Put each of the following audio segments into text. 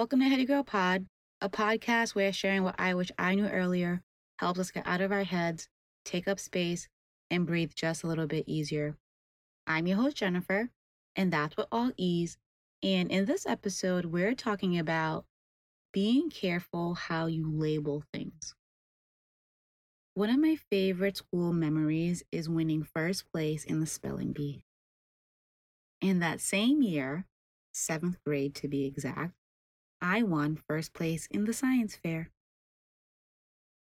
Welcome to Heady Girl Pod, a podcast where sharing what I wish I knew earlier helps us get out of our heads, take up space, and breathe just a little bit easier. I'm your host, Jennifer, and that's with all ease. And in this episode, we're talking about being careful how you label things. One of my favorite school memories is winning first place in the spelling bee. In that same year, 7th grade to be exact, I won first place in the science fair.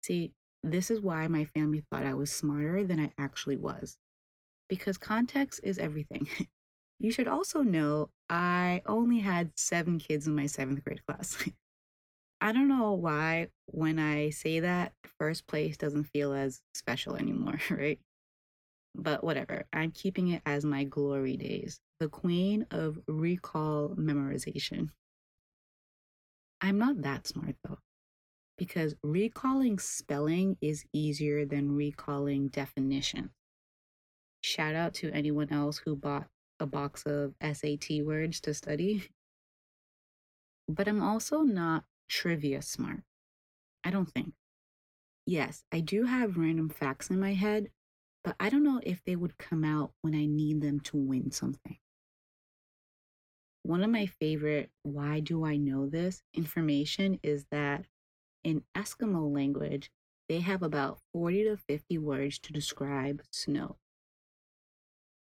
See, this is why my family thought I was smarter than I actually was, because context is everything. You should also know I only had 7 kids in my 7th grade class. I don't know why when I say that, first place doesn't feel as special anymore, right? But whatever, I'm keeping it as my glory days, the queen of recall memorization. I'm not that smart though, because recalling spelling is easier than recalling definition. Shout out to anyone else who bought a box of SAT words to study. But I'm also not trivia smart, I don't think. Yes, I do have random facts in my head, but I don't know if they would come out when I need them to win something. One of my favorite, why do I know this information is that in Eskimo language, they have about 40 to 50 words to describe snow.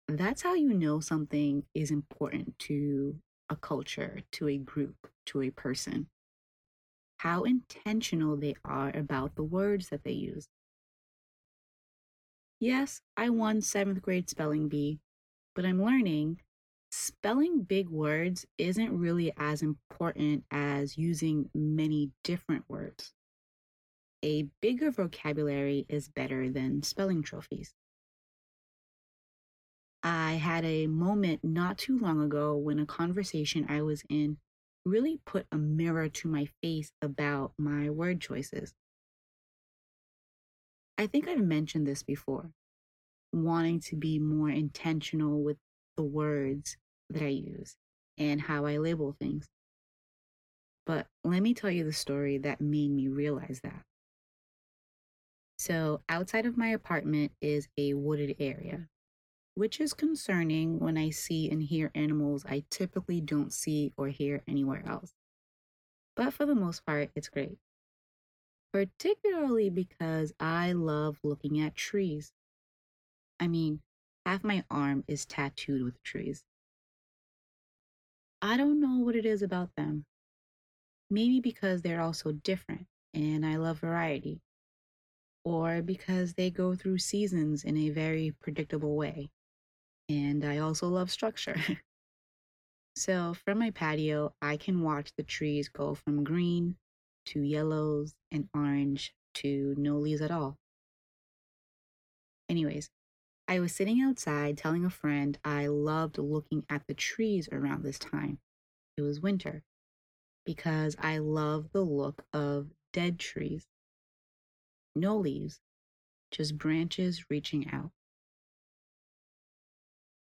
That's how you know something is important to a culture, to a group, to a person. How intentional they are about the words that they use. Yes, I won 7th grade spelling bee, but I'm learning spelling big words isn't really as important as using many different words. A bigger vocabulary is better than spelling trophies. I had a moment not too long ago when a conversation I was in really put a mirror to my face about my word choices. I think I've mentioned this before, wanting to be more intentional with the words that I use and how I label things. But let me tell you the story that made me realize that. So outside of my apartment is a wooded area, which is concerning when I see and hear animals I typically don't see or hear anywhere else. But for the most part, it's great, particularly because I love looking at trees. I mean, half my arm is tattooed with trees. I don't know what it is about them. Maybe because they're all so different and I love variety, or because they go through seasons in a very predictable way. And I also love structure. So from my patio, I can watch the trees go from green to yellows and orange to no leaves at all. Anyways, I was sitting outside telling a friend I loved looking at the trees around this time. It was winter, because I love the look of dead trees. No leaves, just branches reaching out.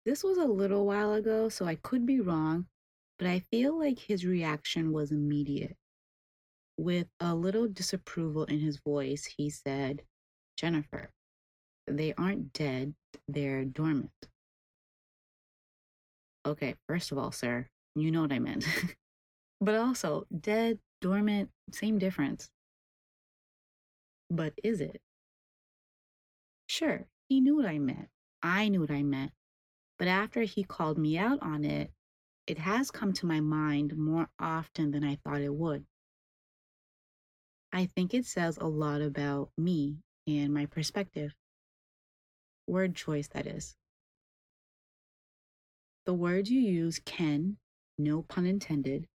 This was a little while ago, so I could be wrong, but I feel like his reaction was immediate. With a little disapproval in his voice, he said, "Jennifer, they aren't dead, they're dormant." Okay, first of all, sir, you know what I meant. But also, dead, dormant, same difference. But is it? Sure, he knew what I meant. I knew what I meant. But after he called me out on it, it has come to my mind more often than I thought it would. I think it says a lot about me and my perspective. Word choice, that is. The words you use can, no pun intended,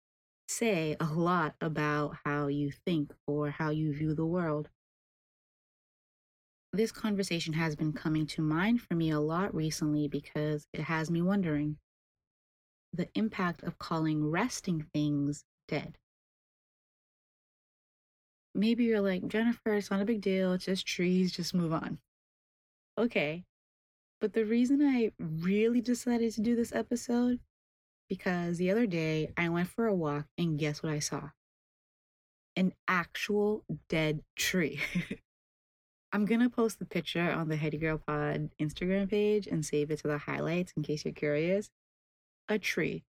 say a lot about how you think or how you view the world. This conversation has been coming to mind for me a lot recently because it has me wondering the impact of calling resting things dead. Maybe you're like, "Jennifer, it's not a big deal, it's just trees, just move on." Okay, but the reason I really decided to do this episode because the other day I went for a walk and guess what I saw? An actual dead tree. I'm going to post the picture on the Heady Girl Pod Instagram page and save it to the highlights in case you're curious. A tree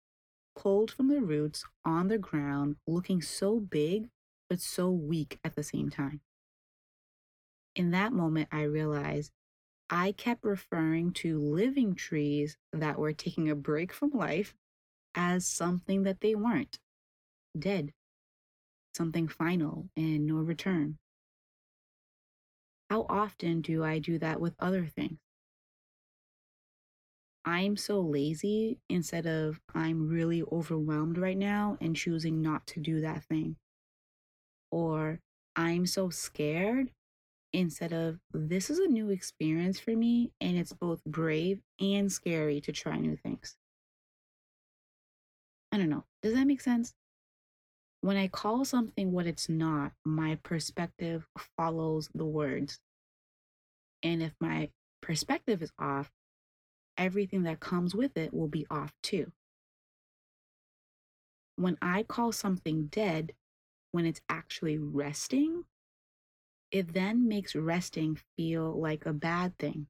pulled from the roots on the ground, looking so big, but so weak at the same time. In that moment, I realized I kept referring to living trees that were taking a break from life as something that they weren't, dead, something final and no return. How often do I do that with other things? I'm so lazy instead of I'm really overwhelmed right now and choosing not to do that thing. Or I'm so scared instead of this is a new experience for me and it's both brave and scary to try new things. I don't know. Does that make sense? When I call something what it's not, my perspective follows the words. And if my perspective is off, everything that comes with it will be off too. When I call something dead, when it's actually resting, it then makes resting feel like a bad thing.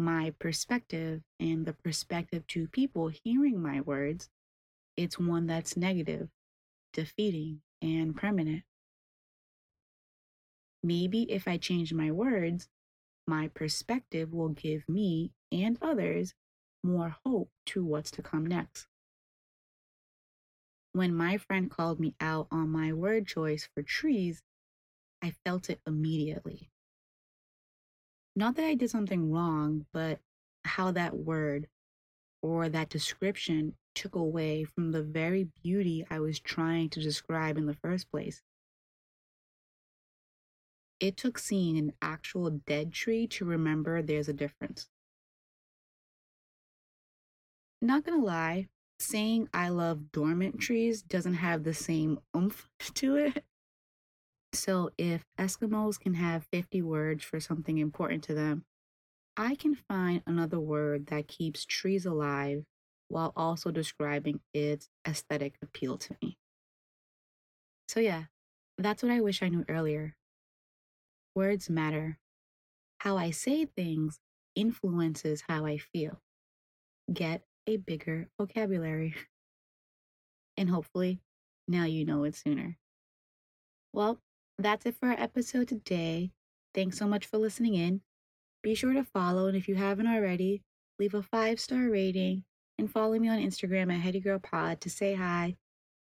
My perspective and the perspective to people hearing my words, it's one that's negative, defeating, and permanent. Maybe if I change my words, my perspective will give me and others more hope to what's to come next. When my friend called me out on my word choice for trees, I felt it immediately. Not that I did something wrong, but how that word or that description took away from the very beauty I was trying to describe in the first place. It took seeing an actual dead tree to remember there's a difference. Not gonna lie, saying I love dormant trees doesn't have the same oomph to it. So if Eskimos can have 50 words for something important to them, I can find another word that keeps trees alive while also describing its aesthetic appeal to me. So yeah, that's what I wish I knew earlier. Words matter. How I say things influences how I feel. Get a bigger vocabulary. And hopefully, now you know it sooner. Well, that's it for our episode today. Thanks so much for listening in. Be sure to follow, and if you haven't already, leave a 5-star rating. And follow me on Instagram at Heady Girl Pod to say hi,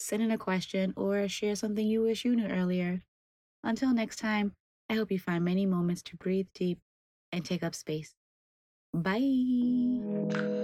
send in a question, or share something you wish you knew earlier. Until next time, I hope you find many moments to breathe deep and take up space. Bye!